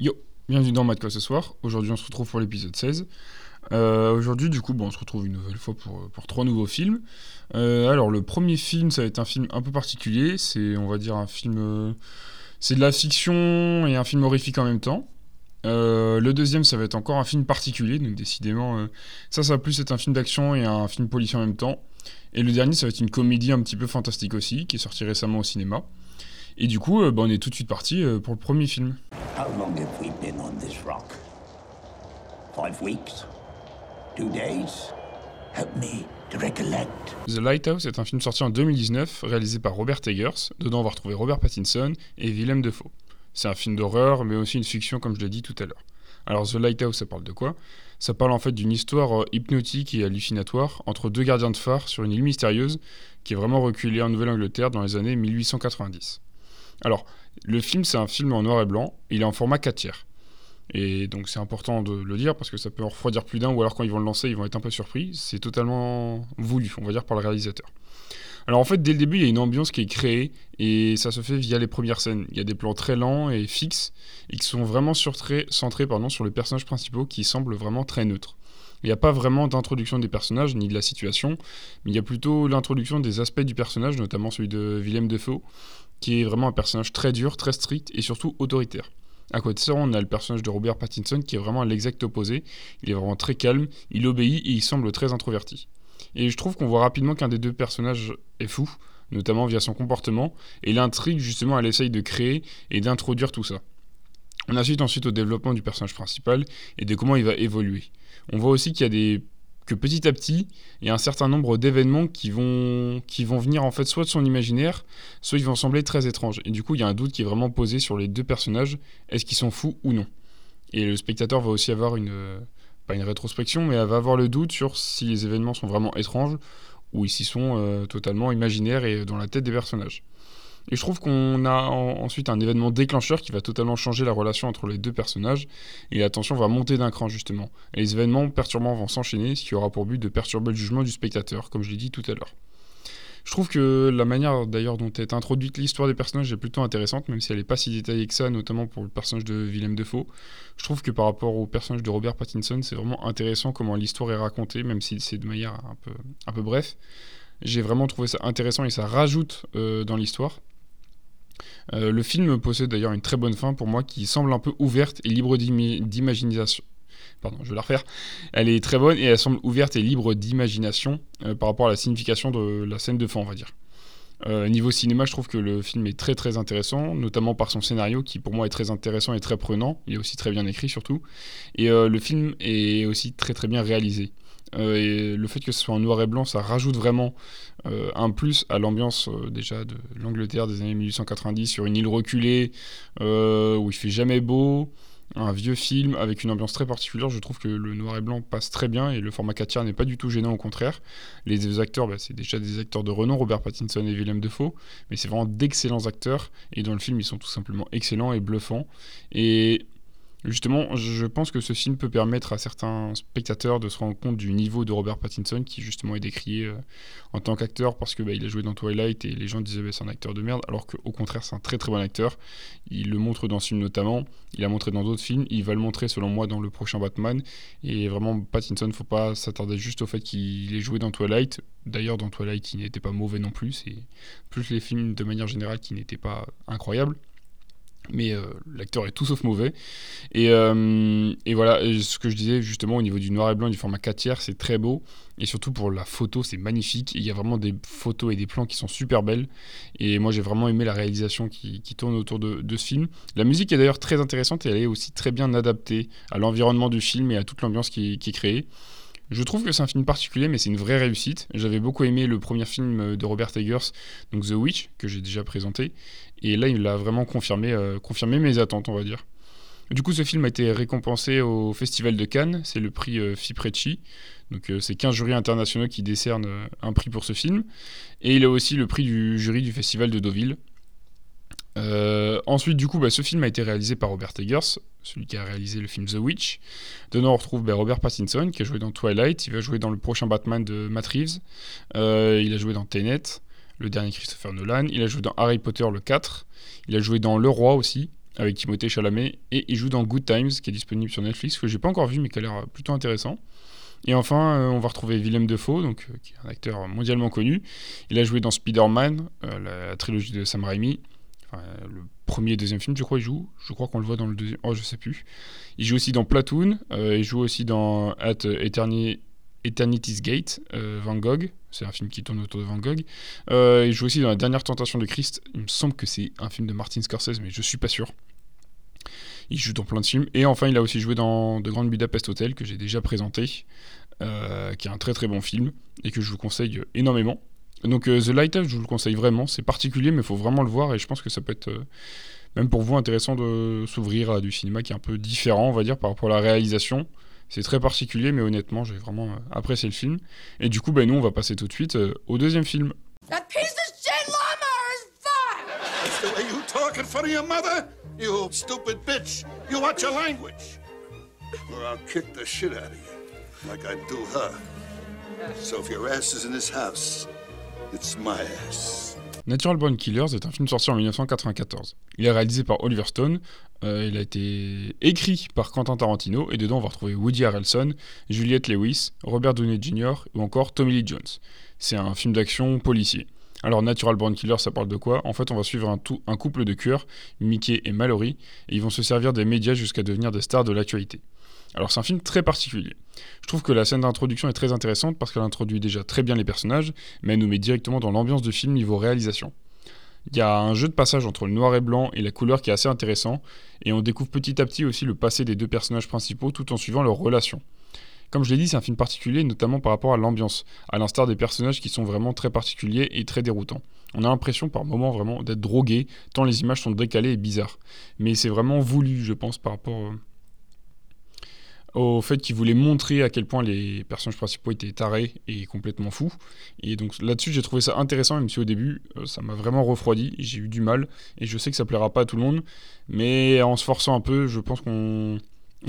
Yo, bienvenue dans Matt Quoi ce soir. Aujourd'hui, on se retrouve pour l'épisode 16. Aujourd'hui, du coup, on se retrouve une nouvelle fois pour trois nouveaux films. Alors, le premier film, ça va être un film un peu particulier. C'est, on va dire, un film... c'est de la fiction et un film horrifique en même temps. Le deuxième, ça va être encore un film particulier. Donc, décidément, ça va plus être un film d'action et un film policier en même temps. Et le dernier, ça va être une comédie un petit peu fantastique aussi, qui est sortie récemment au cinéma. Et du coup, on est tout de suite parti pour le premier film. How long have we been on this rock? 5 weeks? 2 days? Help me to recollect. The Lighthouse est un film sorti en 2019, réalisé par Robert Eggers. Dedans, on va retrouver Robert Pattinson et Willem Dafoe. C'est un film d'horreur, mais aussi une fiction, comme je l'ai dit tout à l'heure. Alors, The Lighthouse, ça parle de quoi? Ça parle en fait d'une histoire hypnotique et hallucinatoire entre deux gardiens de phare sur une île mystérieuse qui est vraiment reculée en Nouvelle-Angleterre dans les années 1890. Alors, le film, c'est un film en noir et blanc, il est en format 4/3. Et donc, c'est important de le dire parce que ça peut en refroidir plus d'un, ou alors quand ils vont le lancer, ils vont être un peu surpris. C'est totalement voulu, on va dire, par le réalisateur. Alors en fait, dès le début, il y a une ambiance qui est créée et ça se fait via les premières scènes. Il y a des plans très lents et fixes et qui sont vraiment centrés sur les personnages principaux qui semblent vraiment très neutres. Il n'y a pas vraiment d'introduction des personnages ni de la situation, mais il y a plutôt l'introduction des aspects du personnage, notamment celui de Willem Dafoe, qui est vraiment un personnage très dur, très strict et surtout autoritaire. À côté de ça, on a le personnage de Robert Pattinson qui est vraiment à l'exact opposé. Il est vraiment très calme, il obéit et il semble très introverti. Et je trouve qu'on voit rapidement qu'un des deux personnages est fou, notamment via son comportement, et l'intrigue justement elle essaye de créer et d'introduire tout ça. On assiste ensuite au développement du personnage principal et de comment il va évoluer. On voit aussi qu'il y a que petit à petit, il y a un certain nombre d'événements qui vont venir en fait soit de son imaginaire, soit ils vont sembler très étranges. Et du coup, il y a un doute qui est vraiment posé sur les deux personnages, est-ce qu'ils sont fous ou non? Et le spectateur va aussi avoir pas une rétrospection, mais elle va avoir le doute sur si les événements sont vraiment étranges ou s'ils sont totalement imaginaires et dans la tête des personnages. Et je trouve qu'on a ensuite un événement déclencheur qui va totalement changer la relation entre les deux personnages et la tension va monter d'un cran justement. Et les événements perturbants vont s'enchaîner, ce qui aura pour but de perturber le jugement du spectateur, comme je l'ai dit tout à l'heure. Je trouve que la manière d'ailleurs dont est introduite l'histoire des personnages est plutôt intéressante, même si elle n'est pas si détaillée que ça, notamment pour le personnage de Willem Dafoe. Je trouve que par rapport au personnage de Robert Pattinson, c'est vraiment intéressant comment l'histoire est racontée, même si c'est de manière un peu bref. J'ai vraiment trouvé ça intéressant et ça rajoute dans l'histoire. Le film possède d'ailleurs une très bonne fin pour moi qui semble un peu ouverte et libre d'imagination. Pardon, je vais la refaire. Elle est très bonne et elle semble ouverte et libre d'imagination par rapport à la signification de la scène de fin, on va dire. Niveau cinéma, je trouve que le film est très très intéressant, notamment par son scénario qui pour moi est très intéressant et très prenant. Il est aussi très bien écrit surtout. Et le film est aussi très très bien réalisé. Et le fait que ce soit en noir et blanc, ça rajoute vraiment un plus à l'ambiance déjà de l'Angleterre des années 1890 sur une île reculée où il fait jamais beau. Un vieux film avec une ambiance très particulière, je trouve que le noir et blanc passe très bien et le format 4/3 n'est pas du tout gênant, au contraire. Les deux acteurs, c'est déjà des acteurs de renom, Robert Pattinson et Willem Dafoe, mais c'est vraiment d'excellents acteurs et dans le film ils sont tout simplement excellents et bluffants. Et justement, je pense que ce film peut permettre à certains spectateurs de se rendre compte du niveau de Robert Pattinson qui justement est décrié en tant qu'acteur parce que il a joué dans Twilight et les gens disaient c'est un acteur de merde, alors qu'au contraire c'est un très très bon acteur. Il le montre dans ce film notamment, il l'a montré dans d'autres films, il va le montrer selon moi dans le prochain Batman. Et vraiment Pattinson, faut pas s'attarder juste au fait qu'il ait joué dans Twilight. D'ailleurs dans Twilight il n'était pas mauvais non plus, c'est plus les films de manière générale qui n'étaient pas incroyables. Mais l'acteur est tout sauf mauvais. Et voilà, ce que je disais justement au niveau du noir et blanc, du format 4/3, c'est très beau. Et surtout pour la photo, c'est magnifique. Il y a vraiment des photos et des plans qui sont super belles. Et moi, j'ai vraiment aimé la réalisation qui tourne autour de ce film. La musique est d'ailleurs très intéressante et elle est aussi très bien adaptée à l'environnement du film et à toute l'ambiance qui est créée. Je trouve que c'est un film particulier, mais c'est une vraie réussite. J'avais beaucoup aimé le premier film de Robert Eggers, donc The Witch, que j'ai déjà présenté. Et là, il a vraiment confirmé mes attentes, on va dire. Du coup, ce film a été récompensé au Festival de Cannes. C'est le prix Fipresci. Donc, c'est 15 jurys internationaux qui décernent un prix pour ce film. Et il a aussi le prix du jury du Festival de Deauville. Ensuite, du coup, ce film a été réalisé par Robert Eggers, celui qui a réalisé le film The Witch. Dedans, on retrouve Robert Pattinson, qui a joué dans Twilight. Il va jouer dans le prochain Batman de Matt Reeves. Il a joué dans Tenet, le dernier Christopher Nolan. Il a joué dans Harry Potter, le 4. Il a joué dans Le Roi aussi, avec Timothée Chalamet, et il joue dans Good Times, qui est disponible sur Netflix, que j'ai pas encore vu mais qui a l'air plutôt intéressant. Et enfin, on va retrouver Willem Dafoe, donc, qui est un acteur mondialement connu. Il a joué dans Spider-Man, la trilogie de Sam Raimi, enfin, le premier et deuxième film, je crois, il joue. Je crois qu'on le voit dans le deuxième, oh, je sais plus. Il joue aussi dans Platoon, il joue aussi dans At Eternity's Gate, Van Gogh, c'est un film qui tourne autour de Van Gogh. Il joue aussi dans La Dernière Tentation de Christ, il me semble que c'est un film de Martin Scorsese, mais je suis pas sûr. Il joue dans plein de films. Et enfin, il a aussi joué dans The Grand Budapest Hotel, que j'ai déjà présenté, qui est un très très bon film, et que je vous conseille énormément. Donc The Lighthouse, je vous le conseille vraiment. C'est particulier, mais il faut vraiment le voir, et je pense que ça peut être, même pour vous, intéressant de s'ouvrir à du cinéma qui est un peu différent, on va dire, par rapport à la réalisation. C'est très particulier, mais honnêtement, j'ai vraiment apprécié le film. Et du coup, nous, on va passer tout de suite au deuxième film. That piece of shit llama is fine! That's the way you talk in front of your mother? You stupid bitch! You watch your language! Or I'll kick the shit out of you, like I do her. So if your ass is in this house, it's my ass. Natural Born Killers est un film sorti en 1994. Il est réalisé par Oliver Stone, il a été écrit par Quentin Tarantino, et dedans on va retrouver Woody Harrelson, Juliette Lewis, Robert Downey Jr. ou encore Tommy Lee Jones. C'est un film d'action policier. Alors Natural Born Killers, ça parle de quoi ? En fait, on va suivre un couple de tueurs, Mickey et Mallory, et ils vont se servir des médias jusqu'à devenir des stars de l'actualité. Alors c'est un film très particulier. Je trouve que la scène d'introduction est très intéressante parce qu'elle introduit déjà très bien les personnages, mais elle nous met directement dans l'ambiance du film niveau réalisation. Il y a un jeu de passage entre le noir et blanc et la couleur qui est assez intéressant, et on découvre petit à petit aussi le passé des deux personnages principaux tout en suivant leurs relations. Comme je l'ai dit, c'est un film particulier, notamment par rapport à l'ambiance, à l'instar des personnages qui sont vraiment très particuliers et très déroutants. On a l'impression par moments vraiment d'être drogué, tant les images sont décalées et bizarres. Mais c'est vraiment voulu, je pense, par rapport au fait qu'ils voulaient montrer à quel point les personnages principaux étaient tarés et complètement fous. Et donc là-dessus, j'ai trouvé ça intéressant, même si au début, ça m'a vraiment refroidi, j'ai eu du mal, et je sais que ça plaira pas à tout le monde, mais en se forçant un peu, je pense qu'on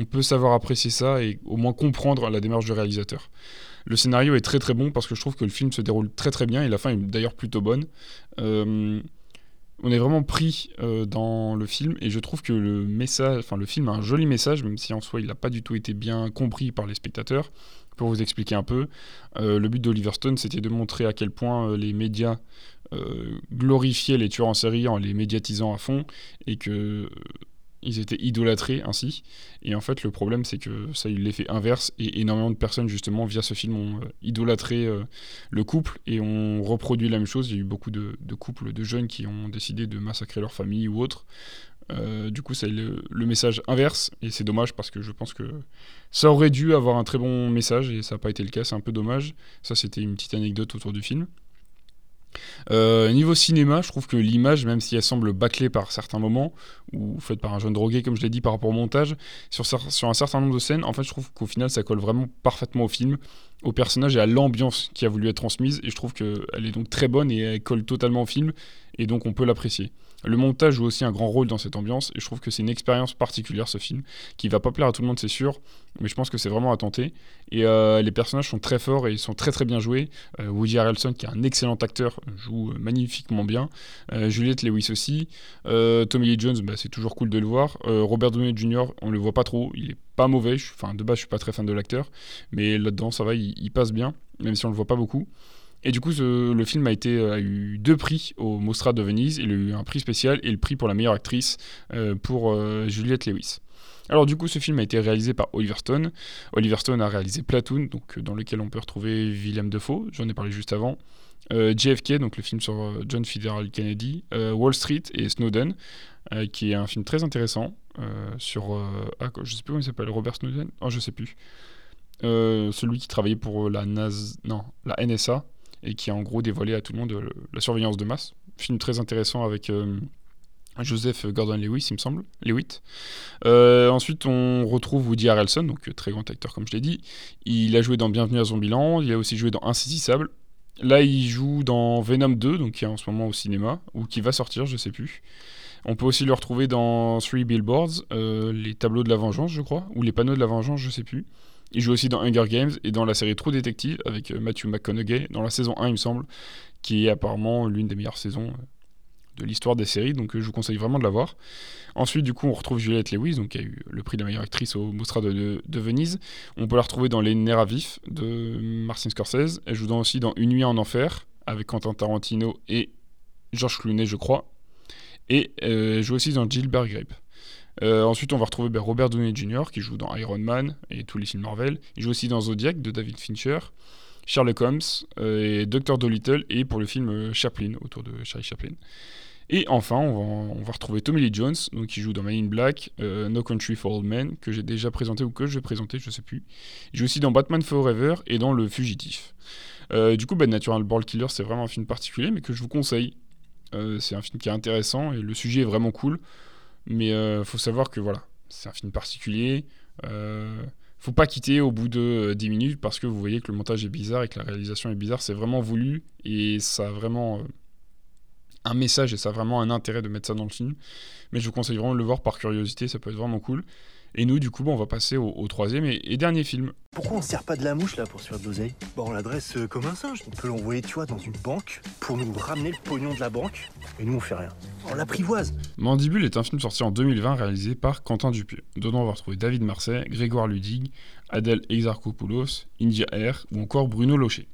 peut savoir apprécier ça et au moins comprendre la démarche du réalisateur. Le scénario est très très bon parce que je trouve que le film se déroule très très bien et la fin est d'ailleurs plutôt bonne. On est vraiment pris dans le film et je trouve que le message, enfin le film a un joli message, même si en soi il n'a pas du tout été bien compris par les spectateurs. Pour vous expliquer un peu, le but d'Oliver Stone c'était de montrer à quel point les médias glorifiaient les tueurs en série en les médiatisant à fond et que ils étaient idolâtrés ainsi, et en fait le problème c'est que ça a eu l'effet inverse et énormément de personnes justement via ce film ont idolâtré le couple et ont reproduit la même chose. Il y a eu beaucoup de couples de jeunes qui ont décidé de massacrer leur famille ou autre, du coup ça a eu le message inverse et c'est dommage parce que je pense que ça aurait dû avoir un très bon message et ça n'a pas été le cas, c'est un peu dommage. Ça c'était une petite anecdote autour du film. Niveau cinéma, je trouve que l'image, même si elle semble bâclée par certains moments ou faite par un jeune drogué comme je l'ai dit par rapport au montage, sur un certain nombre de scènes, en fait je trouve qu'au final ça colle vraiment parfaitement au film, au personnage et à l'ambiance qui a voulu être transmise, et je trouve qu'elle est donc très bonne et elle colle totalement au film et donc on peut l'apprécier. Le montage joue aussi un grand rôle dans cette ambiance et je trouve que c'est une expérience particulière ce film qui va pas plaire à tout le monde c'est sûr, mais je pense que c'est vraiment à tenter. Et les personnages sont très forts et ils sont très très bien joués. Woody Harrelson qui est un excellent acteur joue magnifiquement bien, Juliette Lewis aussi, Tommy Lee Jones c'est toujours cool de le voir, Robert Downey Jr. on le voit pas trop, il est pas mauvais, de base je suis pas très fan de l'acteur mais là-dedans ça va, il passe bien même si on le voit pas beaucoup. Et du coup, le film a eu 2 prix au Mostra de Venise. Il a eu un prix spécial et le prix pour la meilleure actrice pour Juliette Lewis. Alors du coup, ce film a été réalisé par Oliver Stone. Oliver Stone a réalisé Platoon, dans lequel on peut retrouver Willem Dafoe, j'en ai parlé juste avant, JFK, donc le film sur John Fitzgerald Kennedy, Wall Street et Snowden, qui est un film très intéressant sur... je sais plus comment il s'appelle, Robert Snowden ? Oh, je sais plus. Celui qui travaillait pour la NSA. Et qui a en gros dévoilé à tout le monde la surveillance de masse. Film très intéressant avec Joseph Gordon-Levitt, il me semble. Lewitt. Ensuite, on retrouve Woody Harrelson, donc très grand acteur comme je l'ai dit. Il a joué dans Bienvenue à Zombieland, il a aussi joué dans Insaisissable. Là, il joue dans Venom 2, donc qui est en ce moment au cinéma, ou qui va sortir, je sais plus. On peut aussi le retrouver dans Three Billboards, les tableaux de la vengeance, je crois, ou les panneaux de la vengeance, je sais plus. Il joue aussi dans Hunger Games et dans la série True Detective avec Matthew McConaughey dans la saison 1 il me semble, qui est apparemment l'une des meilleures saisons de l'histoire des séries, donc je vous conseille vraiment de la voir. Ensuite, du coup, on retrouve Juliette Lewis, donc qui a eu le prix de la meilleure actrice au Mostra de Venise. On peut la retrouver dans Les Nerfs à vif de Martin Scorsese. Elle joue aussi dans Une nuit en enfer avec Quentin Tarantino et George Clooney, je crois. Et elle joue aussi dans Gilbert Grape. Ensuite, on va retrouver Robert Downey Jr. qui joue dans Iron Man et tous les films Marvel. Il joue aussi dans Zodiac de David Fincher, Sherlock Holmes et Dr. Dolittle, et pour le film Chaplin, autour de Charlie Chaplin. Et enfin, on va retrouver Tommy Lee Jones, donc, qui joue dans Men in Black, No Country for Old Men, que j'ai déjà présenté ou que je vais présenter, je sais plus. Il joue aussi dans Batman Forever et dans Le Fugitif. Du coup, Natural Born Killers, c'est vraiment un film particulier, mais que je vous conseille. C'est un film qui est intéressant et le sujet est vraiment cool. Mais faut savoir que voilà, c'est un film particulier. Faut pas quitter au bout de 10 minutes parce que vous voyez que le montage est bizarre et que la réalisation est bizarre. C'est vraiment voulu et ça a vraiment un message et ça a vraiment un intérêt de mettre ça dans le film. Mais je vous conseille vraiment de le voir par curiosité, ça peut être vraiment cool. Et nous, du coup, on va passer au troisième et dernier film. Pourquoi on ne sert pas de la mouche, là, pour se faire de l'oseille ? Bah, on l'adresse comme un singe. On peut l'envoyer, tu vois, dans une banque pour nous ramener le pognon de la banque. Et nous, on fait rien. On l'apprivoise. Mandibule est un film sorti en 2020, réalisé par Quentin Dupieux. Dedans, on va retrouver David Marseille, Grégoire Ludig, Adèle Exarchopoulos, India Hair ou encore Bruno Locher.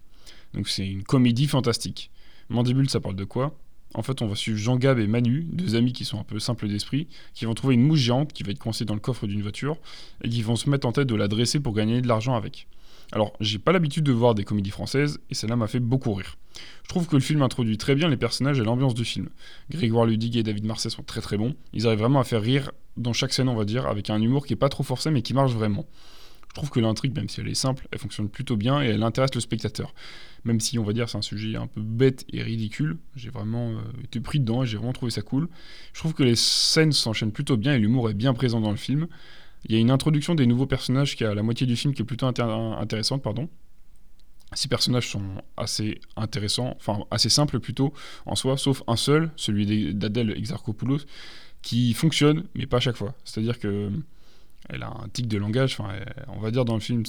Donc, c'est une comédie fantastique. Mandibule, ça parle de quoi ? En fait, on va suivre Jean-Gab et Manu, deux amis qui sont un peu simples d'esprit, qui vont trouver une mouche géante qui va être coincée dans le coffre d'une voiture et qui vont se mettre en tête de la dresser pour gagner de l'argent avec. Alors, j'ai pas l'habitude de voir des comédies françaises et celle-là m'a fait beaucoup rire. Je trouve que le film introduit très bien les personnages et l'ambiance du film. Grégoire Ludig et David Marseille sont très très bons. Ils arrivent vraiment à faire rire dans chaque scène, on va dire, avec un humour qui est pas trop forcé mais qui marche vraiment. Je trouve que l'intrigue, même si elle est simple, elle fonctionne plutôt bien et elle intéresse le spectateur. Même si, on va dire, c'est un sujet un peu bête et ridicule, j'ai vraiment été pris dedans et j'ai vraiment trouvé ça cool. Je trouve que les scènes s'enchaînent plutôt bien et l'humour est bien présent dans le film. Il y a une introduction des nouveaux personnages qui est à la moitié du film qui est plutôt intéressante, pardon. Ces personnages sont assez intéressants, enfin assez simples plutôt en soi, sauf un seul, celui d'Adèle Exarchopoulos, qui fonctionne, mais pas à chaque fois. C'est-à-dire que... elle a un tic de langage, enfin, on va dire dans le film,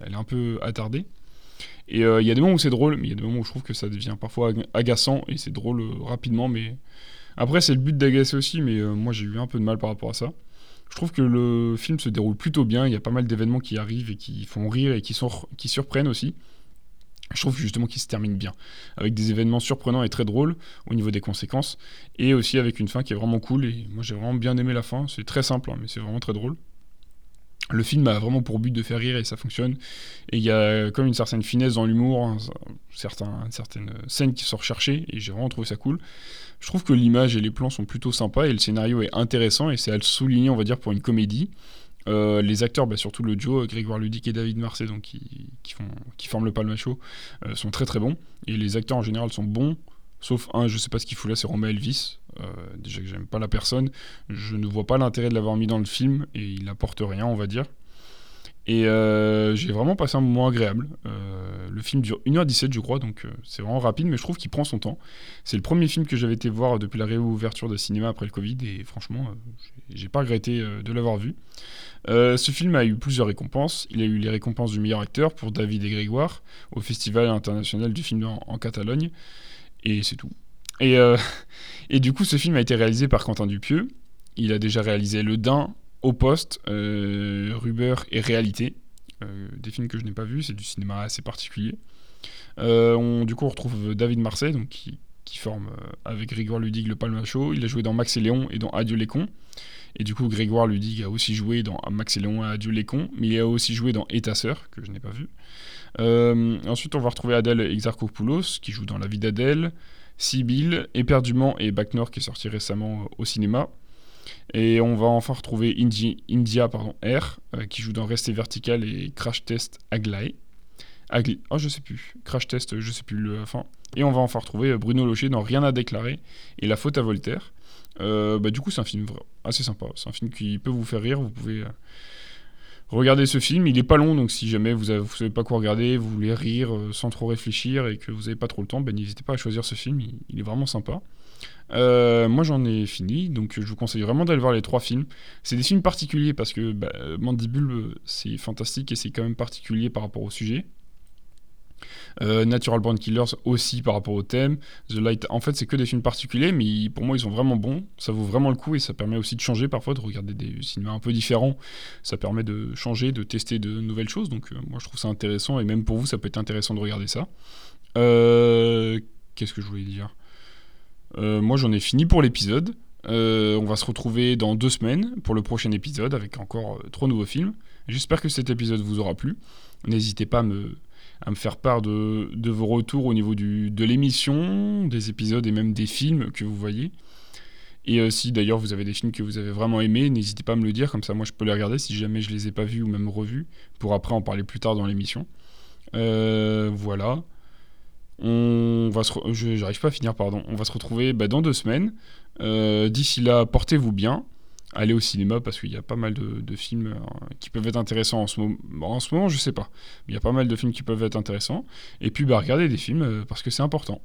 elle est un peu attardée. Et il y a des moments où c'est drôle, mais il y a des moments où je trouve que ça devient parfois agaçant, et c'est drôle rapidement, mais... Après, c'est le but d'agacer aussi, mais moi j'ai eu un peu de mal par rapport à ça. Je trouve que le film se déroule plutôt bien, il y a pas mal d'événements qui arrivent et qui font rire et qui surprennent aussi. Je trouve justement qu'il se termine bien, avec des événements surprenants et très drôles au niveau des conséquences, et aussi avec une fin qui est vraiment cool, et moi j'ai vraiment bien aimé la fin, c'est très simple, hein, mais c'est vraiment très drôle. Le film a vraiment pour but de faire rire et ça fonctionne. Et il y a comme une certaine finesse dans l'humour, certaines scènes qui sont recherchées et j'ai vraiment trouvé ça cool. Je trouve que l'image et les plans sont plutôt sympas et le scénario est intéressant et c'est à le souligner, on va dire, pour une comédie. Les acteurs, surtout le duo Grégoire Ludig et David Marseille, donc, qui forment le palmacho, sont très très bons. Et les acteurs en général sont bons. Sauf un, je sais pas ce qu'il fout là, c'est Romain Elvis. Déjà que j'aime pas la personne, je ne vois pas l'intérêt de l'avoir mis dans le film et il n'apporte rien, on va dire. Et j'ai vraiment passé un moment agréable. Le film dure 1h17, je crois, donc c'est vraiment rapide, mais je trouve qu'il prend son temps. C'est le premier film que j'avais été voir depuis la réouverture des cinémas après le Covid et franchement, j'ai pas regretté de l'avoir vu. Ce film a eu plusieurs récompenses. Il a eu les récompenses du meilleur acteur pour David et Grégoire au Festival international du film en Catalogne. Et c'est tout. Et du coup, ce film a été réalisé par Quentin Dupieux. Il a déjà réalisé Le Dain, Au Poste, Rubber et Réalité. Des films que je n'ai pas vus, c'est du cinéma assez particulier. On retrouve David Marseille, donc, qui forme avec Grégoire Ludig le palmacho. Il a joué dans Max et Léon et dans Adieu les cons. Et du coup, Grégoire Ludig a aussi joué dans Max et Léon et Adieu les cons, mais il a aussi joué dans Et ta sœur, que je n'ai pas vu. Ensuite, on va retrouver Adèle Exarchopoulos, qui joue dans La vie d'Adèle, Sibylle, Éperdument et Bac Nord, qui est sorti récemment au cinéma. Et on va enfin retrouver India Hair, qui joue dans Rester Vertical et Crash Test Aglaé. Et on va enfin retrouver Bruno Locher dans Rien à déclarer et La faute à Voltaire. Du coup, c'est un film assez sympa. C'est un film qui peut vous faire rire. Vous pouvez regardez ce film, il est pas long, donc si jamais vous ne savez pas quoi regarder, vous voulez rire sans trop réfléchir et que vous n'avez pas trop le temps, n'hésitez pas à choisir ce film, il est vraiment sympa. Moi j'en ai fini, donc je vous conseille vraiment d'aller voir les trois films. C'est des films particuliers parce que Mandibule c'est fantastique et c'est quand même particulier par rapport au sujet. Natural Born Killers aussi par rapport au thème, The Light. En fait, c'est que des films particuliers, mais pour moi, ils sont vraiment bons. Ça vaut vraiment le coup et ça permet aussi de changer parfois, de regarder des cinémas un peu différents. Ça permet de changer, de tester de nouvelles choses. Donc, moi, je trouve ça intéressant et même pour vous, ça peut être intéressant de regarder ça. Qu'est-ce que je voulais dire ? Moi, j'en ai fini pour l'épisode. On va se retrouver dans 2 semaines pour le prochain épisode avec encore 3 nouveaux films. J'espère que cet épisode vous aura plu. N'hésitez pas à me faire part de vos retours au niveau de l'émission, des épisodes et même des films que vous voyez. Et si d'ailleurs vous avez des films que vous avez vraiment aimés, n'hésitez pas à me le dire, comme ça moi je peux les regarder si jamais je les ai pas vus ou même revus, pour après en parler plus tard dans l'émission. Voilà. On va se retrouver dans 2 semaines. D'ici là, portez-vous bien. Allez au cinéma parce qu'il y a pas mal de films qui peuvent être intéressants en ce moment. En ce moment, je sais pas. Il y a pas mal de films qui peuvent être intéressants. Et puis, regardez des films parce que c'est important.